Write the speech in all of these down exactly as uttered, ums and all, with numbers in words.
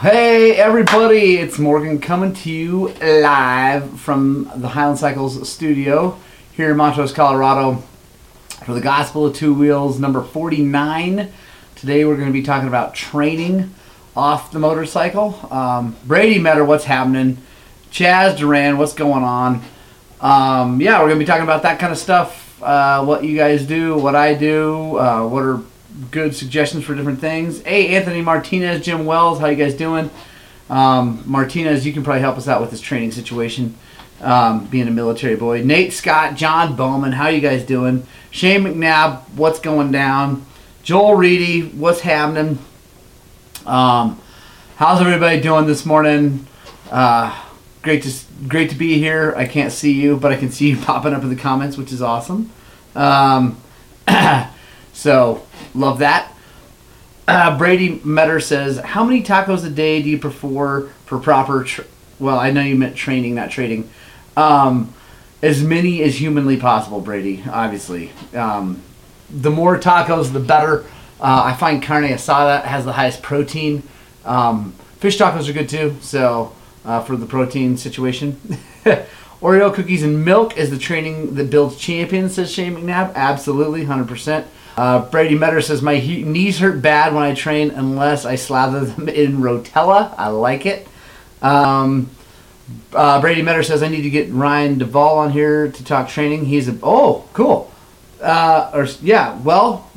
Hey everybody, it's Morgan coming to you live from the Highland Cycles studio here in Montrose, Colorado for the Gospel of Two Wheels number forty-nine. Today we're going to be talking about training off the motorcycle. Um, Brady Metter, what's happening? Chaz Duran, what's going on? Um, yeah, we're going to be talking about that kind of stuff, uh, what you guys do, what I do, uh, what are good suggestions for different things. Hey, Anthony Martinez, Jim Wells, how you guys doing? Um, Martinez, you can probably help us out with this training situation, um, being a military boy. Nate Scott, John Bowman, how you guys doing? Shane McNabb, what's going down? Joel Reedy, what's happening? Um, how's everybody doing this morning? Uh, great to great to be here. I can't see you, but I can see you popping up in the comments, which is awesome. Um, so... Love that. Uh, Brady Metter says, how many tacos a day do you prefer for proper... Tra- well, I know you meant training, not trading. Um, as many as humanly possible, Brady, obviously. Um, the more tacos, the better. Uh, I find carne asada has the highest protein. Um, fish tacos are good, too, so uh, for the protein situation. Oreo cookies and milk is the training that builds champions, says Shane McNabb. Absolutely, one hundred percent. Uh, Brady Metter says, my he- knees hurt bad when I train unless I slather them in Rotella. I like it. Um, uh, Brady Metter says, I need to get Ryan Duvall on here to talk training. He's a... Oh, cool. Uh, or Yeah, well,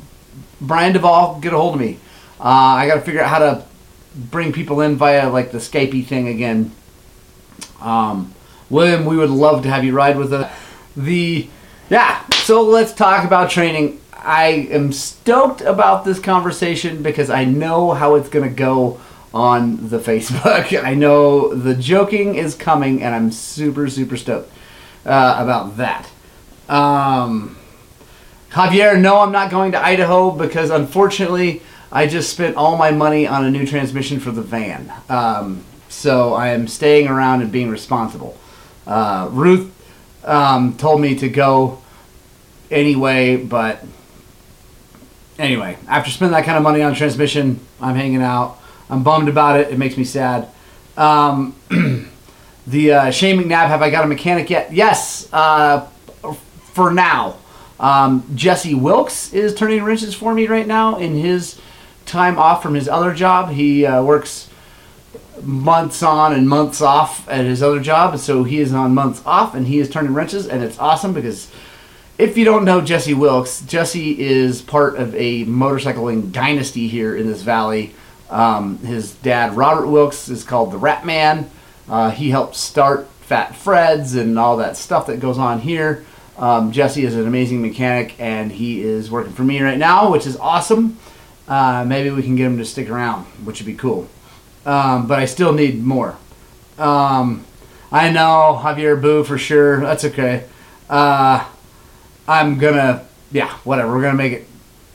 Brian Duvall, get a hold of me. Uh, I got to figure out how to bring people in via like the Skypey thing again. Um, William, we would love to have you ride with us. The... Yeah, so let's talk about training. I am stoked about this conversation because I know how it's going to go on the Facebook. I know the joking is coming, and I'm super, super stoked uh, about that. Um, Javier, no, I'm not going to Idaho because, unfortunately, I just spent all my money on a new transmission for the van. Um, so I am staying around and being responsible. Uh, Ruth um, told me to go anyway, but... Anyway, after spending that kind of money on transmission, I'm hanging out. I'm bummed about it. It makes me sad. Um, the uh, Shane McNabb, have I got a mechanic yet? Yes, uh, for now. Um, Jesse Wilkes is turning wrenches for me right now in his time off from his other job. He uh, works months on and months off at his other job, and so he is on months off, and he is turning wrenches, and it's awesome because... If you don't know Jesse Wilkes, Jesse is part of a motorcycling dynasty here in this valley. Um, his dad, Robert Wilkes, is called the Rat Man. Uh, he helped start Fat Fred's and all that stuff that goes on here. Um, Jesse is an amazing mechanic, and he is working for me right now, which is awesome. Uh, maybe we can get him to stick around, which would be cool. Um, but I still need more. Um, I know, Javier Boo for sure. That's okay. Uh... I'm gonna, yeah, whatever. We're gonna make it.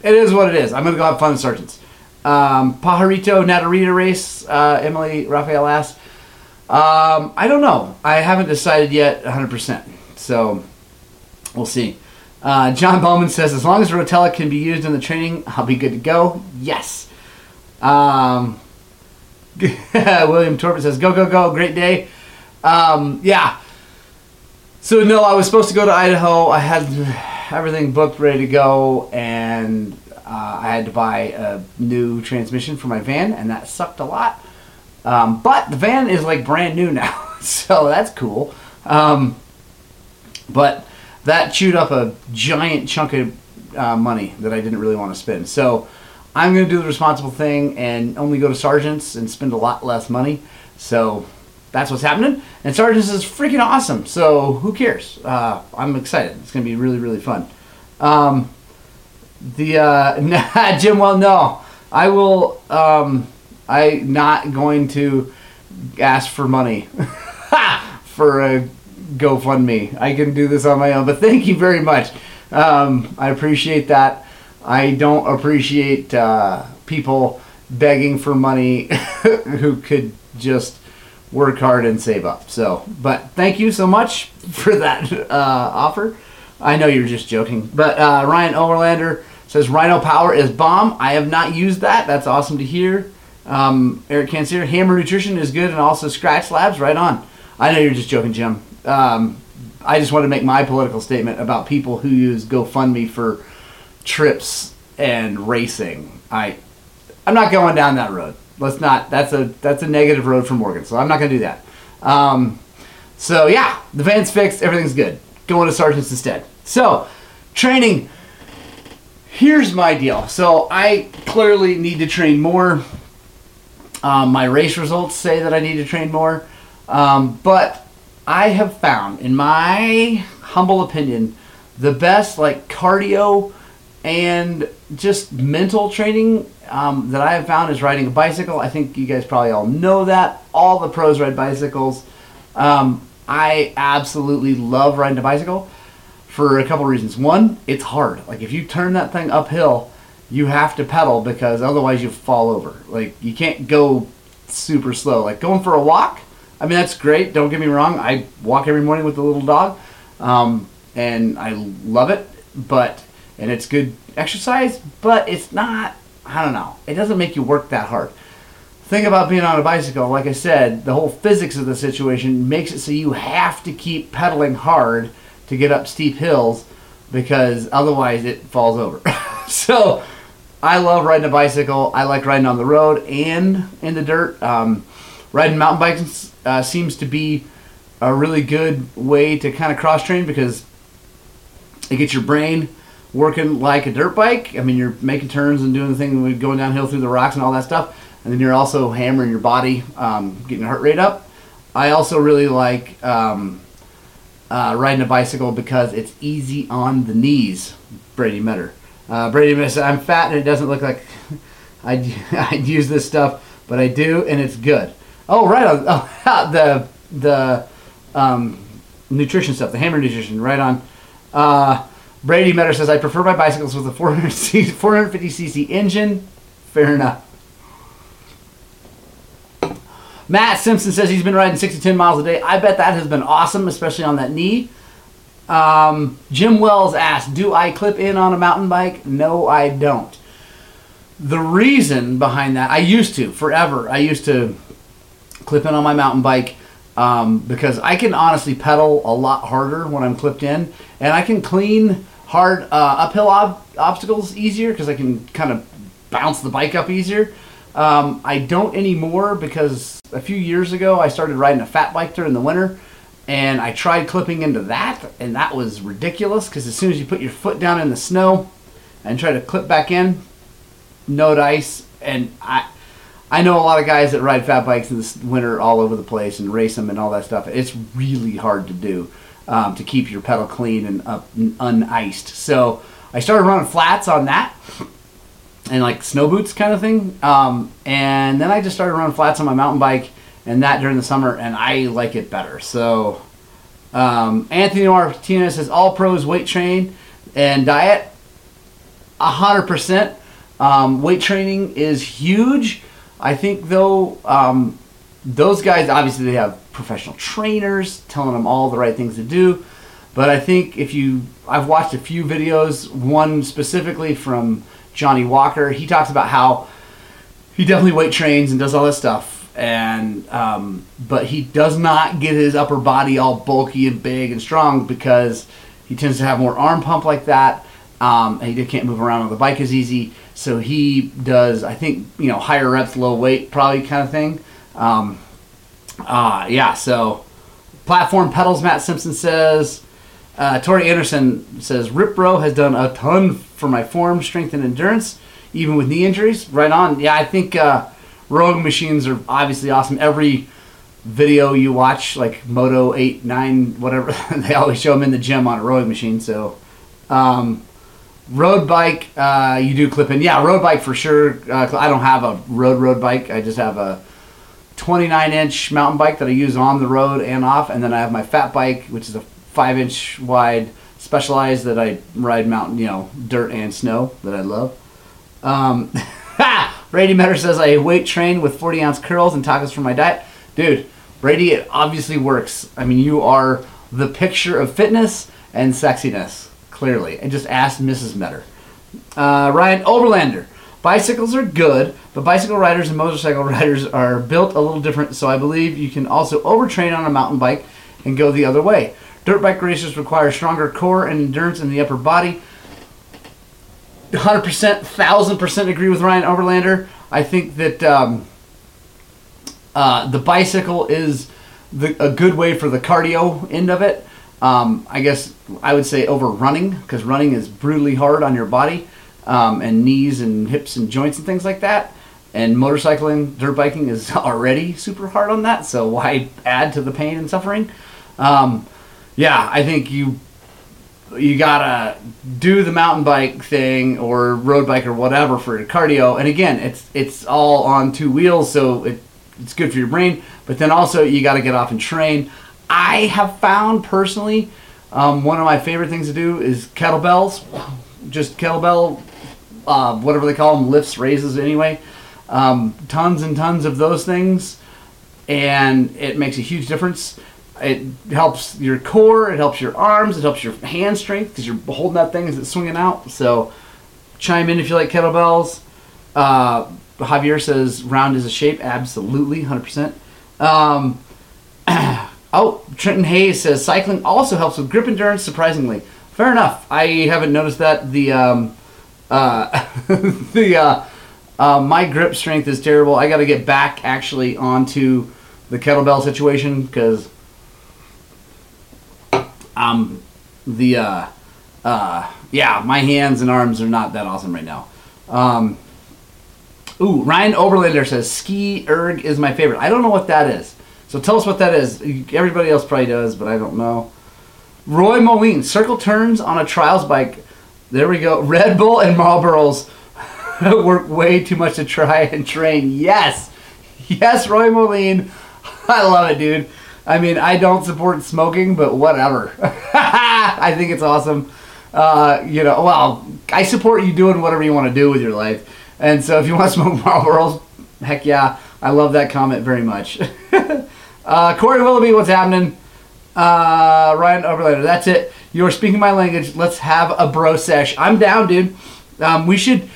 It is what it is. I'm gonna go have fun with Sergeants. Um, Pajarito Natarita race, uh, Emily Rafael asked. Um, I don't know. I haven't decided yet one hundred percent. So we'll see. Uh, John Bowman says, as long as Rotella can be used in the training, I'll be good to go. Yes. Um, William Torpin says, go, go, go. Great day. Um, yeah. So, no, I was supposed to go to Idaho. I had everything booked, ready to go, and uh, I had to buy a new transmission for my van, and that sucked a lot. Um, but the van is, like, brand new now, so that's cool. Um, but that chewed up a giant chunk of uh, money that I didn't really want to spend. So I'm going to do the responsible thing and only go to Sargent's and spend a lot less money. So... That's what's happening, and Sargent's is freaking awesome, so who cares? Uh, I'm excited. It's going to be really, really fun. Um, the uh, Jim, well, no. I will, um, I'm not going to ask for money for a GoFundMe. I can do this on my own, but thank you very much. Um, I appreciate that. I don't appreciate uh, people begging for money who could just... work hard and save up. So, but thank you so much for that uh, offer. I know you're just joking, but uh, Ryan Oberlander says Rhino Power is bomb. I have not used that. That's awesome to hear. Um, Eric Cansier, Hammer Nutrition is good, and also Scratch Labs, right on. I know you're just joking, Jim. Um, I just want to make my political statement about people who use GoFundMe for trips and racing. I, I'm not going down that road. Let's not. That's a that's a negative road for Morgan, so I'm not going to do that. Um, so, yeah, the van's fixed. Everything's good. Going to Sergeant's instead. So, training. Here's my deal. So, I clearly need to train more. Um, my race results say that I need to train more. Um, but I have found, in my humble opinion, the best like cardio and just mental training um, that I have found is riding a bicycle. I think you guys probably all know that. All the pros ride bicycles. Um, I absolutely love riding a bicycle for a couple reasons. One, it's hard. Like if you turn that thing uphill, you have to pedal because otherwise you fall over. Like you can't go super slow. Like going for a walk, I mean, that's great. Don't get me wrong. I walk every morning with the little dog, um, and I love it, but, and it's good exercise, but it's not, I don't know. It doesn't make you work that hard. The thing about being on a bicycle, like I said, the whole physics of the situation makes it so you have to keep pedaling hard to get up steep hills because otherwise it falls over. So I love riding a bicycle. I like riding on the road and in the dirt. Um, riding mountain bikes uh, seems to be a really good way to kind of cross-train because it gets your brain working like a dirt bike. I mean, you're making turns and doing the thing with going downhill through the rocks and all that stuff. And then you're also hammering your body, um, getting your heart rate up. I also really like um, uh, riding a bicycle because it's easy on the knees, Brady Metter. Uh, Brady Metter said, I'm fat and it doesn't look like I'd, I'd use this stuff, but I do and it's good. Oh, right on. Oh, the the um, nutrition stuff, the Hammer Nutrition, right on. Uh, Brady Metter says, I prefer my bicycles with a four hundred c c, four fifty c c engine. Fair enough. Matt Simpson says he's been riding six to ten miles a day. I bet that has been awesome, especially on that knee. Um, Jim Wells asked, do I clip in on a mountain bike? No, I don't. The reason behind that, I used to, forever, I used to... clip in on my mountain bike um, because I can honestly pedal a lot harder when I'm clipped in, and I can clean hard uh, uphill ob- obstacles easier because I can kind of bounce the bike up easier. Um, I don't anymore because a few years ago I started riding a fat bike during the winter, and I tried clipping into that, and that was ridiculous because as soon as you put your foot down in the snow and try to clip back in, no dice, and I... I know a lot of guys that ride fat bikes in the winter all over the place and race them and all that stuff. It's really hard to do um, to keep your pedal clean and up and uniced. So I started running flats on that and like snow boots kind of thing. Um, and then I just started running flats on my mountain bike and that during the summer, and I like it better. So um, Anthony Martinez says, all pros weight train and diet. A hundred percent. Weight training is huge. I think, though, um, those guys, obviously, they have professional trainers telling them all the right things to do. But I think if you, I've watched a few videos, one specifically from Johnny Walker. He talks about how he definitely weight trains and does all this stuff. And um, but he does not get his upper body all bulky and big and strong because he tends to have more arm pump like that. Um, and he can't move around on the bike as easy. So he does, I think, you know, higher reps, low weight, probably kind of thing. Um, uh, yeah, so platform pedals, Matt Simpson says. Uh, Tori Anderson says, Rip Bro has done a ton for my form, strength, and endurance, even with knee injuries. Right on. Yeah, I think uh, rowing machines are obviously awesome. Every video you watch, like Moto eight, nine, whatever, they always show them in the gym on a rowing machine. So... Um, road bike, uh, you do clip in. Yeah, road bike for sure. Uh, I don't have a road road bike. I just have a twenty-nine inch mountain bike that I use on the road and off. And then I have my fat bike, which is a five inch wide Specialized that I ride mountain, you know, dirt and snow that I love. Um, Brady Metter says, I weight train with forty ounce curls and tacos for my diet. Dude, Brady, it obviously works. I mean, you are the picture of fitness and sexiness. Clearly, and just ask Missus Metter. Uh, Ryan Oberlander, Bicycles are good, but bicycle riders and motorcycle riders are built a little different, so I believe you can also overtrain on a mountain bike and go the other way. Dirt bike races require stronger core and endurance in the upper body. one hundred percent, one thousand percent agree with Ryan Oberlander. I think that um, uh, the bicycle is the, a good way for the cardio end of it. Um, I guess I would say over running, because running is brutally hard on your body um, and knees and hips and joints and things like that. And motorcycling, dirt biking is already super hard on that, so why add to the pain and suffering? Um, yeah, I think you... you gotta do the mountain bike thing or road bike or whatever for your cardio. And again, it's it's all on two wheels, so it, it's good for your brain. But then also you gotta get off and train. I have found personally um, one of my favorite things to do is kettlebells, just kettlebell, uh, whatever they call them, lifts, raises anyway. Um, tons and tons of those things, and it makes a huge difference. It helps your core, it helps your arms, it helps your hand strength because you're holding that thing as it's swinging out. So chime in if you like kettlebells. Uh, Javier says round is a shape. Absolutely, one hundred percent. Um, oh, Trenton Hayes says cycling also helps with grip endurance, surprisingly. Fair enough. I haven't noticed that. The, um, uh, the uh, uh, my grip strength is terrible. I got to get back actually onto the kettlebell situation because... Um, the, uh, uh, yeah, my hands and arms are not that awesome right now. Um, ooh, Ryan Oberlander says, ski erg is my favorite. I don't know what that is. So tell us what that is. Everybody else probably does, but I don't know. Roy Moline, circle turns on a trials bike. There we go. Red Bull and Marlboros work way too much to try and train. Yes. Yes, Roy Moline. I love it, dude. I mean, I don't support smoking, but whatever. I think it's awesome. Uh, you know, well, I support you doing whatever you want to do with your life. And so if you want to smoke Marlboros, heck yeah. I love that comment very much. uh, Corey Willoughby, what's happening? Uh, Ryan Oberlander, that's it. You are speaking my language. Let's have a bro sesh. I'm down, dude. Um, we should...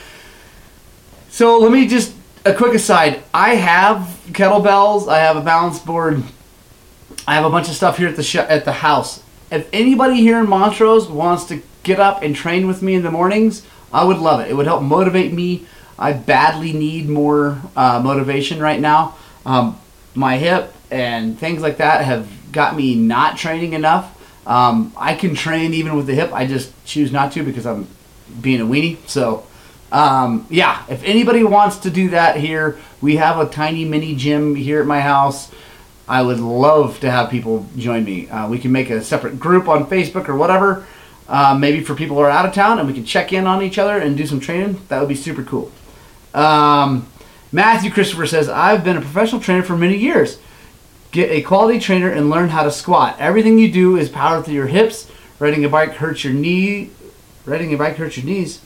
So let me just... A quick aside. I have kettlebells. I have a balance board. I have a bunch of stuff here at the sh- at the house. If anybody here in Montrose wants to get up and train with me in the mornings, I would love it. It would help motivate me. I badly need more uh, motivation right now. Um, my hip and things like that have got me not training enough. Um, I can train even with the hip. I just choose not to because I'm being a weenie. So, um, yeah, if anybody wants to do that here, we have a tiny mini gym here at my house. I would love to have people join me. Uh, we can make a separate group on Facebook or whatever, uh, maybe for people who are out of town, and we can check in on each other and do some training. That would be super cool. Um, Matthew Christopher says, I've been a professional trainer for many years. Get a quality trainer and learn how to squat. Everything you do is power through your hips. Riding a bike hurts your knee. Riding a bike hurts your knees.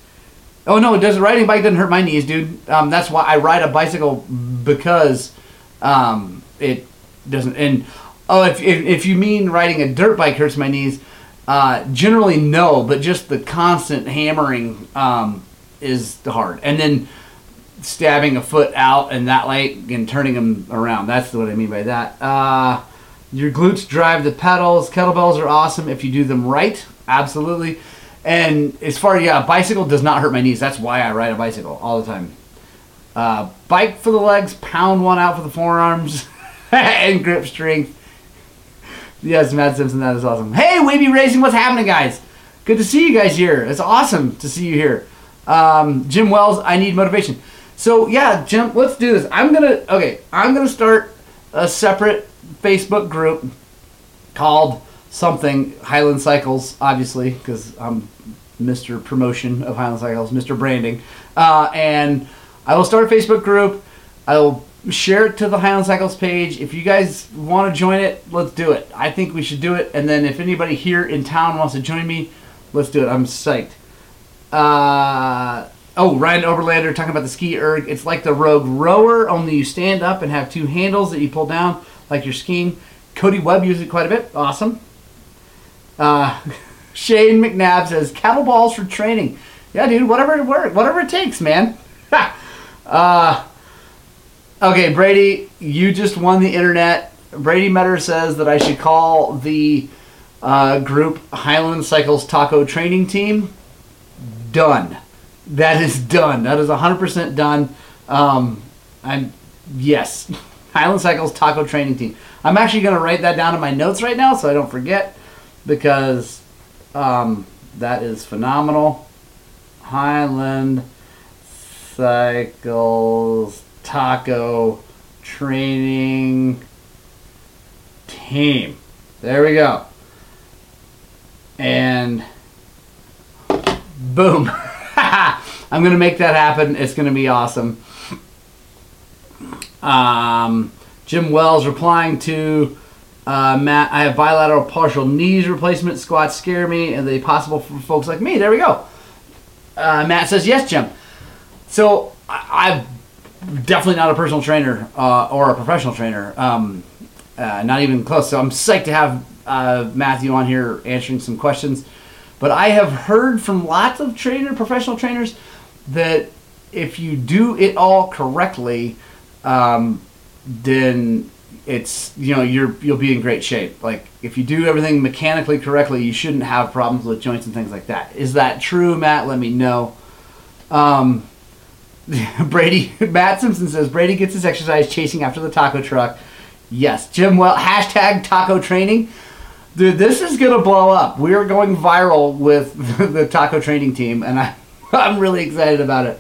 Oh, no, it doesn't. Riding a bike doesn't hurt my knees, dude. Um, that's why I ride a bicycle because um, it... doesn't. And oh, if, if if you mean riding a dirt bike hurts my knees, uh, generally no, but just the constant hammering um, is hard. And then stabbing a foot out and that leg and turning them around. That's what I mean by that. Uh, your glutes drive the pedals. Kettlebells are awesome if you do them right. Absolutely. And as far as, yeah, bicycle does not hurt my knees. That's why I ride a bicycle all the time. Uh, bike for the legs, pound one out for the forearms. And grip strength. Yes, Matt Simpson, that is awesome. Hey, Wavy Racing, what's happening, guys? Good to see you guys here. It's awesome to see you here. Um, Jim Wells, I need motivation. So, yeah, Jim, let's do this. I'm going to, okay, I'm going to start a separate Facebook group called something, Highland Cycles, obviously, because I'm Mister Promotion of Highland Cycles, Mister Branding. Uh, and I will start a Facebook group. I will... share it to the Highland Cycles page. If you guys want to join it, let's do it. I think we should do it. And then if anybody here in town wants to join me, let's do it. I'm psyched. Uh, oh, Ryan Oberlander talking about the ski erg. It's like the Rogue Rower, only you stand up and have two handles that you pull down like you're skiing. Cody Webb uses it quite a bit. Awesome. Uh, Shane McNabb says, kettlebells for training. Yeah, dude, whatever it works, whatever it takes, man. Ha! Uh, okay, Brady, you just won the internet. Brady Metter says that I should call the uh, group Highland Cycles Taco Training Team. Done. That is done. That is one hundred percent done. Um, I'm yes. Highland Cycles Taco Training Team. I'm actually going to write that down in my notes right now so I don't forget, because um, that is phenomenal. Highland Cycles Taco Training Team. There we go. And boom. I'm going to make that happen. It's going to be awesome. Um, Jim Wells replying to uh, Matt, I have bilateral partial knees replacement. Squats scare me. Are they possible for folks like me? There we go. Uh, Matt says, yes, Jim. So I- I'm definitely not a personal trainer uh, or a professional trainer. Um, uh, not even close. So I'm psyched to have uh, Matthew on here answering some questions. But I have heard from lots of trainer, professional trainers that if you do it all correctly, um, then it's, you know, you're, you'll be in great shape. Like if you do everything mechanically correctly, you shouldn't have problems with joints and things like that. Is that true, Matt? Let me know. Um, Brady, Matt Simpson says, Brady gets his exercise chasing after the taco truck. Yes, Jim Wells, hashtag taco training. Dude, this is going to blow up. We're going viral with the, the taco training team, and I, I'm really excited about it.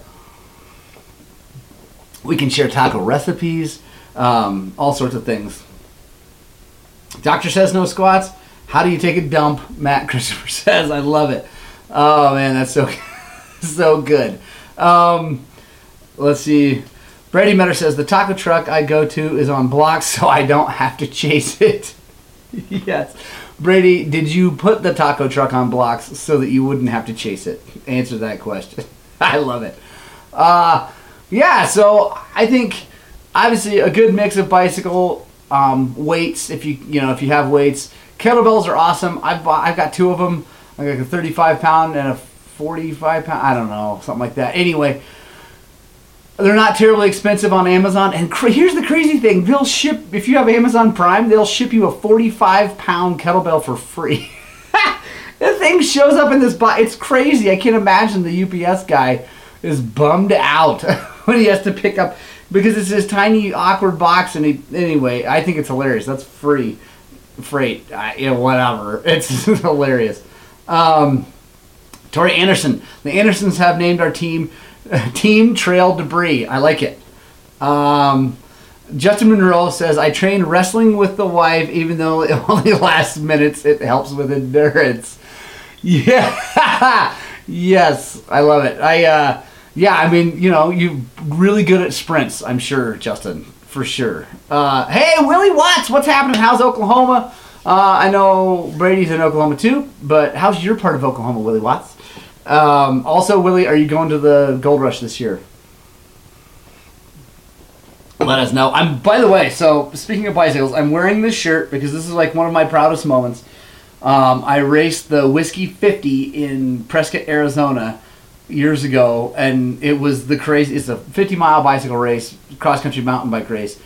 We can share taco recipes, um, all sorts of things. Doctor says no squats. How do you take a dump? Matt Christopher says, I love it. Oh, man, that's so, so good. Um, let's see. Brady Metter says, the taco truck I go to is on blocks, so I don't have to chase it. Yes. Brady, did you put the taco truck on blocks so that you wouldn't have to chase it? Answer that question. I love it. Uh, yeah, so I think obviously a good mix of bicycle um, weights. If you you know if you have weights, kettlebells are awesome. I've bought, I've got two of them. I got a thirty-five pound and a forty-five pound. I don't know, something like that. Anyway, they're not terribly expensive on Amazon. And cra- here's the crazy thing. They'll ship, if you have Amazon Prime, they'll ship you a forty-five pound kettlebell for free. The thing shows up in this box. It's crazy. I can't imagine the U P S guy is bummed out when he has to pick up, because it's this tiny, awkward box. And he, anyway, I think it's hilarious. That's free freight. I, you know, whatever. It's hilarious. Um, Tori Anderson. The Andersons have named our team Team Trail Debris. I like it. Um, Justin Monroe says, I train wrestling with the wife, even though it only lasts minutes. It helps with endurance. Yeah. Yes. I love it. I, uh, yeah, I mean, you know, you're really good at sprints, I'm sure, Justin, for sure. Uh, hey, Willie Watts, what's happening? How's Oklahoma? Uh, I know Brady's in Oklahoma too, but how's your part of Oklahoma, Willie Watts? Um, also, Willie, are you going to the Gold Rush this year? Let us know. I'm. By the way, so speaking of bicycles, I'm wearing this shirt because this is like one of my proudest moments. Um, I raced the Whiskey fifty in Prescott, Arizona years ago, and it was the crazy. It's a fifty mile bicycle race, cross-country mountain bike race,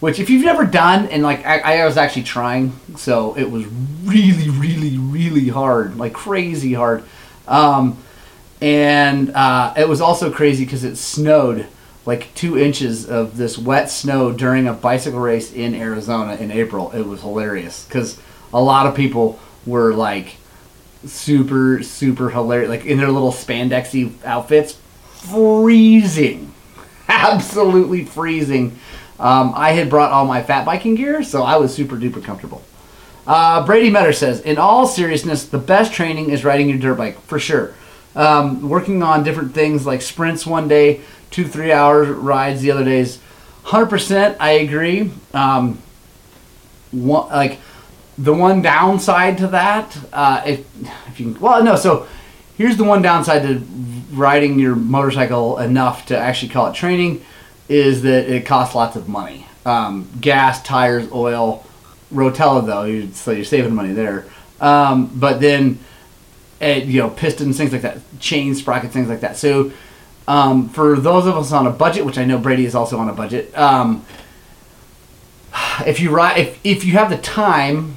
which if you've never done, and like I, I was actually trying, so it was really, really, really hard, like crazy hard. Um, and, uh, it was also crazy cause it snowed like two inches of this wet snow during a bicycle race in Arizona in April. It was hilarious cause a lot of people were like super, super hilarious, like in their little spandexy outfits, freezing, absolutely freezing. Um, I had brought all my fat biking gear, so I was super duper comfortable. Uh, Brady Metter says, in all seriousness, the best training is riding your dirt bike, for sure. Um, working on different things like sprints one day, two, three hour rides the other days. one hundred percent, I agree. Um, one, like, the one downside to that, uh, if, if you can, well, no, so here's the one downside to riding your motorcycle enough to actually call it training, is that it costs lots of money. Um, gas, tires, oil. Rotella though, you're, so you're saving money there. Um, but then, it, you know, pistons, things like that, chain sprockets, things like that. So Um, for those of us on a budget, which I know Brady is also on a budget, um, if you ride, if if you have the time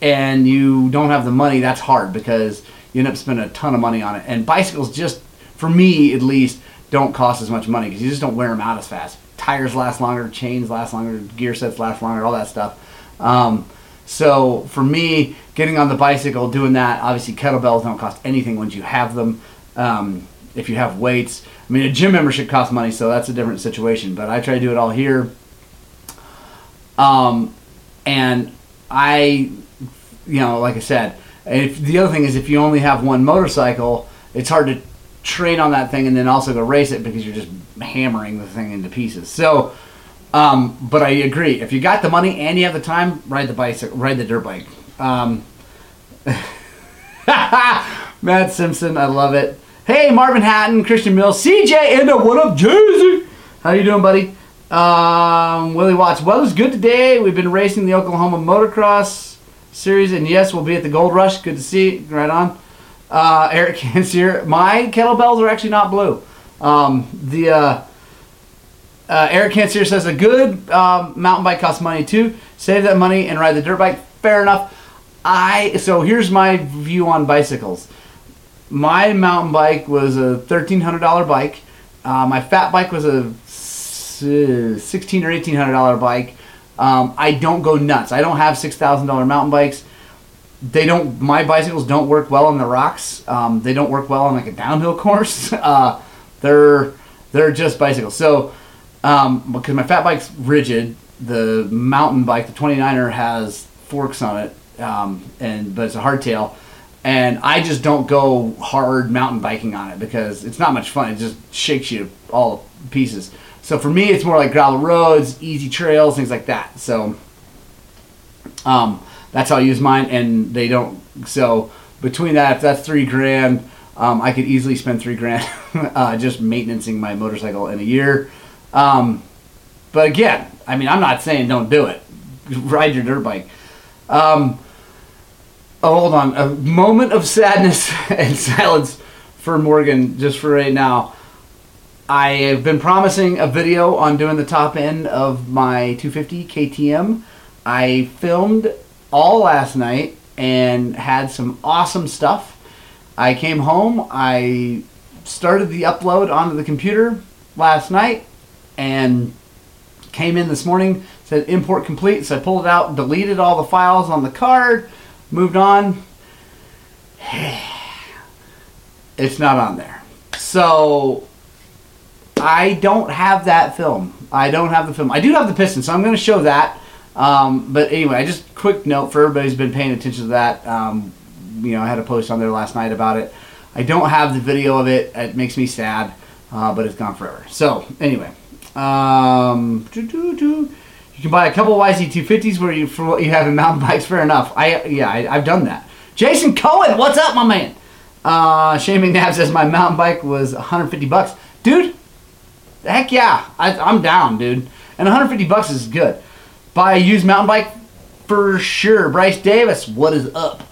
and you don't have the money, that's hard because you end up spending a ton of money on it. And bicycles just, for me at least, don't cost as much money because you just don't wear them out as fast. Tires last longer, chains last longer, gear sets last longer, all that stuff. Um, so for me, getting on the bicycle, doing that, obviously kettlebells don't cost anything once you have them. Um, if you have weights, I mean, a gym membership costs money, so that's a different situation, but I try to do it all here. Um, and I, you know, like I said, if the other thing is if you only have one motorcycle, it's hard to train on that thing and then also go race it because you're just hammering the thing into pieces. So, um, but I agree. If you got the money and you have the time, ride the bicycle, ride the dirt bike. Um, Matt Simpson, I love it. Hey, Marvin Hatton, Christian Mills, C J in the what up, Jersey? How you doing, buddy? Um, Willie Watts, weather's good today. We've been racing the Oklahoma Motocross Series, and yes, we'll be at the Gold Rush. Good to see you. Right on. Uh, Eric Hansier, my kettlebells are actually not blue. Um, the uh, uh, Eric Hansier says a good um, mountain bike costs money too. Save that money and ride the dirt bike. Fair enough. I so here's my view on bicycles. My mountain bike was a thirteen hundred dollar bike. Uh, my fat bike was a sixteen hundred or eighteen hundred dollar bike. Um, I don't go nuts. I don't have six thousand dollar mountain bikes. They don't. My bicycles don't work well on the rocks. Um, they don't work well on like a downhill course. Uh, they're they're just bicycles. So um, because my fat bike's rigid, the mountain bike, the twenty-niner, has forks on it, um, and but it's a hardtail. And I just don't go hard mountain biking on it because it's not much fun. It just shakes you all pieces. So for me, it's more like gravel roads, easy trails, things like that. So um, that's how I use mine, and they don't. So between that, if that's three grand, um, I could easily spend three grand uh, just maintaining my motorcycle in a year. Um, but again, I mean, I'm not saying don't do it. Ride your dirt bike. Um, Oh, hold on. A moment of sadness and silence for Morgan just for right now. I have been promising a video on doing the top end of my two fifty K T M. I filmed all last night and had some awesome stuff. I came home. I started the upload onto the computer last night and came in this morning. Said import complete. So I pulled it out, deleted all the files on the card. Moved on. It's not on there. So I don't have that film. I don't have the film. I do have the piston, so I'm going to show that. Um, but anyway, just quick note for everybody who's been paying attention to that. Um, you know, I had a post on there last night about it. I don't have the video of it. It makes me sad, uh, but it's gone forever. So anyway, um, doo -doo -doo. You can buy a couple Y Z two fifties where you for what you have in mountain bikes. Fair enough. I yeah, I, I've done that. Jason Cohen, what's up, my man? Uh, Shane McNabb says my mountain bike was one hundred fifty bucks, dude. Heck yeah, I, I'm down, dude. And one hundred fifty bucks is good. Buy a used mountain bike for sure. Bryce Davis, what is up?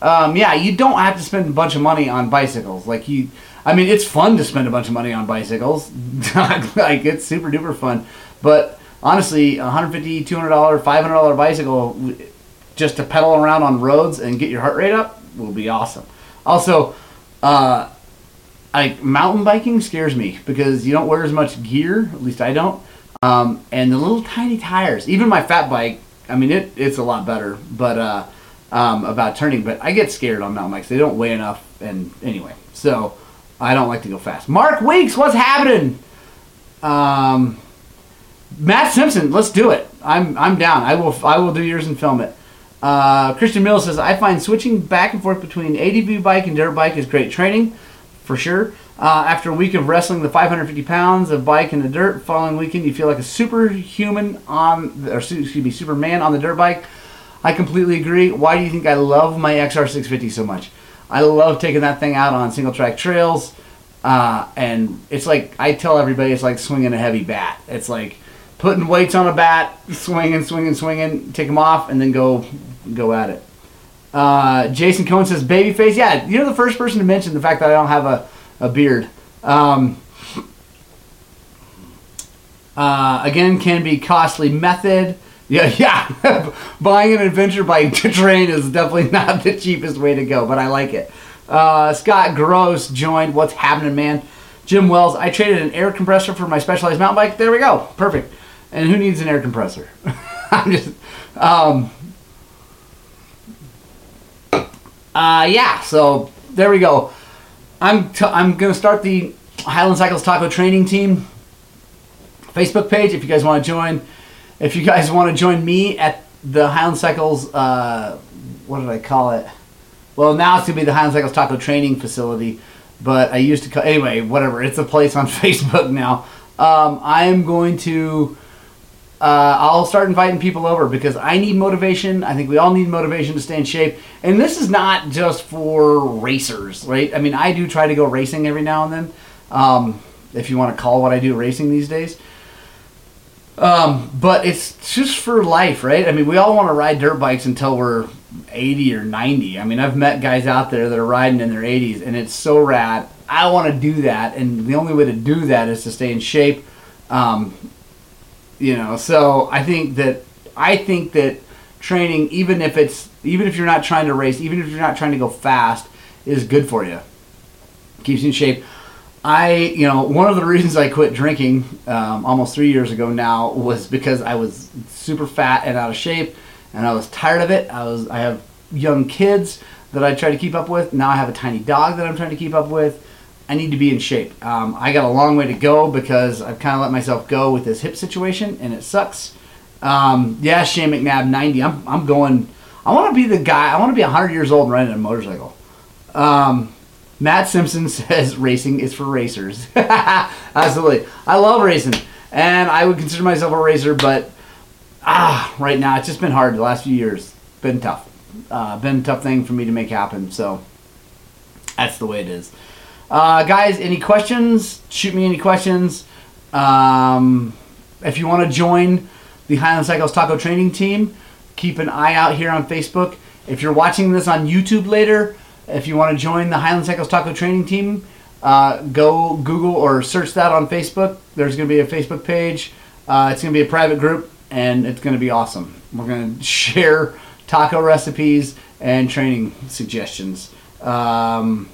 Um, yeah, you don't have to spend a bunch of money on bicycles. Like you, I mean, it's fun to spend a bunch of money on bicycles. Like it's super duper fun, but. Honestly, one hundred fifty dollars, two hundred dollars, five hundred dollars bicycle just to pedal around on roads and get your heart rate up will be awesome. Also, uh, I, mountain biking scares me because you don't wear as much gear, at least I don't, um, and the little tiny tires. Even my fat bike, I mean, it, it's a lot better but uh, um, about turning, but I get scared on mountain bikes. They don't weigh enough, and anyway, so I don't like to go fast. Mark Weeks, what's happening? Um... Matt Simpson, let's do it. I'm I'm down. I will I will do yours and film it. Uh, Christian Mills says I find switching back and forth between A D V bike and dirt bike is great training, for sure. Uh, after a week of wrestling the five hundred fifty pounds of bike in the dirt, following weekend you feel like a superhuman on or excuse me Superman on the dirt bike. I completely agree. Why do you think I love my X R six fifty so much? I love taking that thing out on single track trails, uh, and it's like I tell everybody it's like swinging a heavy bat. It's like putting weights on a bat, swinging, swinging, swinging, take them off, and then go go at it. Uh, Jason Cohen says, baby face. Yeah, you're the first person to mention the fact that I don't have a, a beard. Um, uh, again, can be costly method. Yeah, yeah. Buying an adventure bike to train is definitely not the cheapest way to go, but I like it. Uh, Scott Gross joined. What's happening, man? Jim Wells, I traded an air compressor for my Specialized mountain bike. There we go. Perfect. And who needs an air compressor? I'm just... Um, uh, yeah, so there we go. I'm t- I'm going to start the Highland Cycles Taco Training Team Facebook page if you guys want to join. If you guys want to join me at the Highland Cycles... Uh, what did I call it? Well, now it's going to be the Highland Cycles Taco Training Facility. But I used to call... Anyway, whatever. It's a place on Facebook now. Um, I'm going to... Uh, I'll start inviting people over because I need motivation. I think we all need motivation to stay in shape. And this is not just for racers, right? I mean, I do try to go racing every now and then. Um, if you want to call what I do racing these days. Um, but it's just for life, right? I mean, we all want to ride dirt bikes until we're eighty or ninety. I mean, I've met guys out there that are riding in their eighties, and it's so rad. I want to do that, and the only way to do that is to stay in shape. Um, you know, so I think that I think that training, even if it's even if you're not trying to race, even if you're not trying to go fast, is good for you. Keeps you in shape. I, you know, one of the reasons I quit drinking um, almost three years ago now was because I was super fat and out of shape. And I was tired of it. I was. I have young kids that I try to keep up with. Now I have a tiny dog that I'm trying to keep up with. I need to be in shape. Um, I got a long way to go because I've kind of let myself go with this hip situation, and it sucks. Um, yeah, Shane McNabb, ninety. I'm. I'm going. I want to be the guy. I want to be one hundred years old and riding a motorcycle. Um, Matt Simpson says racing is for racers. Absolutely. I love racing, and I would consider myself a racer, but. Ah, right now, it's just been hard the last few years. Been tough. Uh, been a tough thing for me to make happen, so that's the way it is. Uh, guys, any questions? Shoot me any questions. Um, if you want to join the Highland Cycles Taco Training Team, keep an eye out here on Facebook. If you're watching this on YouTube later, if you want to join the Highland Cycles Taco Training Team, uh, go Google or search that on Facebook. There's going to be a Facebook page. Uh, it's going to be a private group. And it's going to be awesome. We're going to share taco recipes and training suggestions. Um,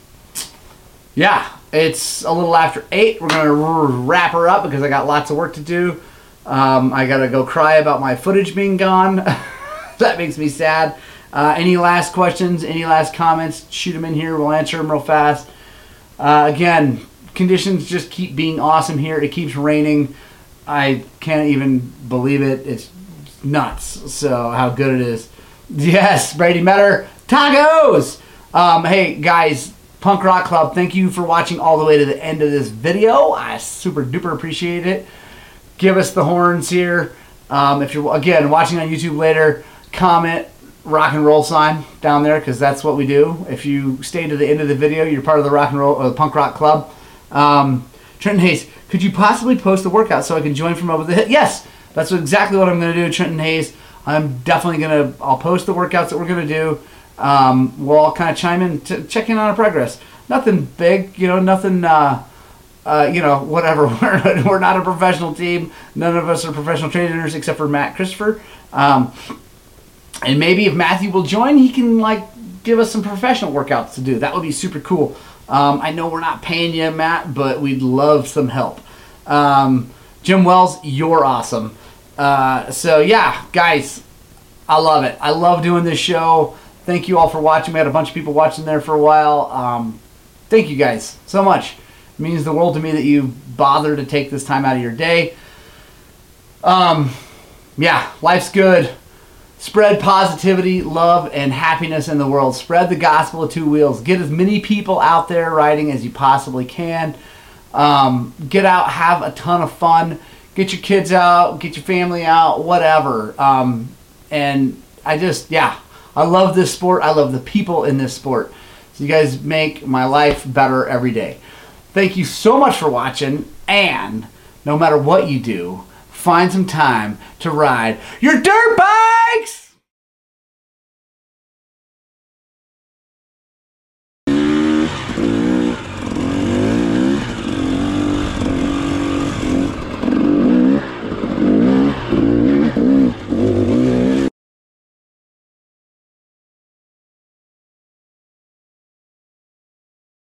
yeah, it's a little after eight. We're going to wrap her up because I got lots of work to do. Um, I got to go cry about my footage being gone. That makes me sad. Uh, any last questions? Any last comments? Shoot them in here. We'll answer them real fast. Uh, again, conditions just keep being awesome here. It keeps raining. I can't even believe it. It's nuts. So how good it is. Yes, Brady Metter. Tacos! Um, hey, guys, Punk Rock Club, thank you for watching all the way to the end of this video. I super duper appreciate it. Give us the horns here. Um, if you're, again, watching on YouTube later, comment rock and roll sign down there because that's what we do. If you stay to the end of the video, you're part of the rock and roll or the Punk Rock Club. Um, Trenton Hayes, could you possibly post the workout so I can join from over the hill? Yes, that's exactly what I'm going to do, Trenton Hayes. I'm definitely going to, I'll post the workouts that we're going to do. Um, we'll all kind of chime in, to check in on our progress. Nothing big, you know, nothing, uh, uh, you know, whatever. We're, we're not a professional team. None of us are professional trainers except for Matt Christopher. Um, and maybe if Matthew will join, he can, like, give us some professional workouts to do. That would be super cool. Um, I know we're not paying you, Matt, but we'd love some help. Um, Jim Wells, you're awesome. Uh, so, yeah, guys, I love it. I love doing this show. Thank you all for watching. We had a bunch of people watching there for a while. Um, thank you guys so much. It means the world to me that you bother to take this time out of your day. Um, yeah, life's good. Spread positivity, love, and happiness in the world. Spread the gospel of two wheels. Get as many people out there riding as you possibly can. Um, get out, have a ton of fun. Get your kids out, get your family out, whatever. Um, and I just, yeah, I love this sport. I love the people in this sport. So you guys make my life better every day. Thank you so much for watching. And no matter what you do, find some time to ride your dirt bikes!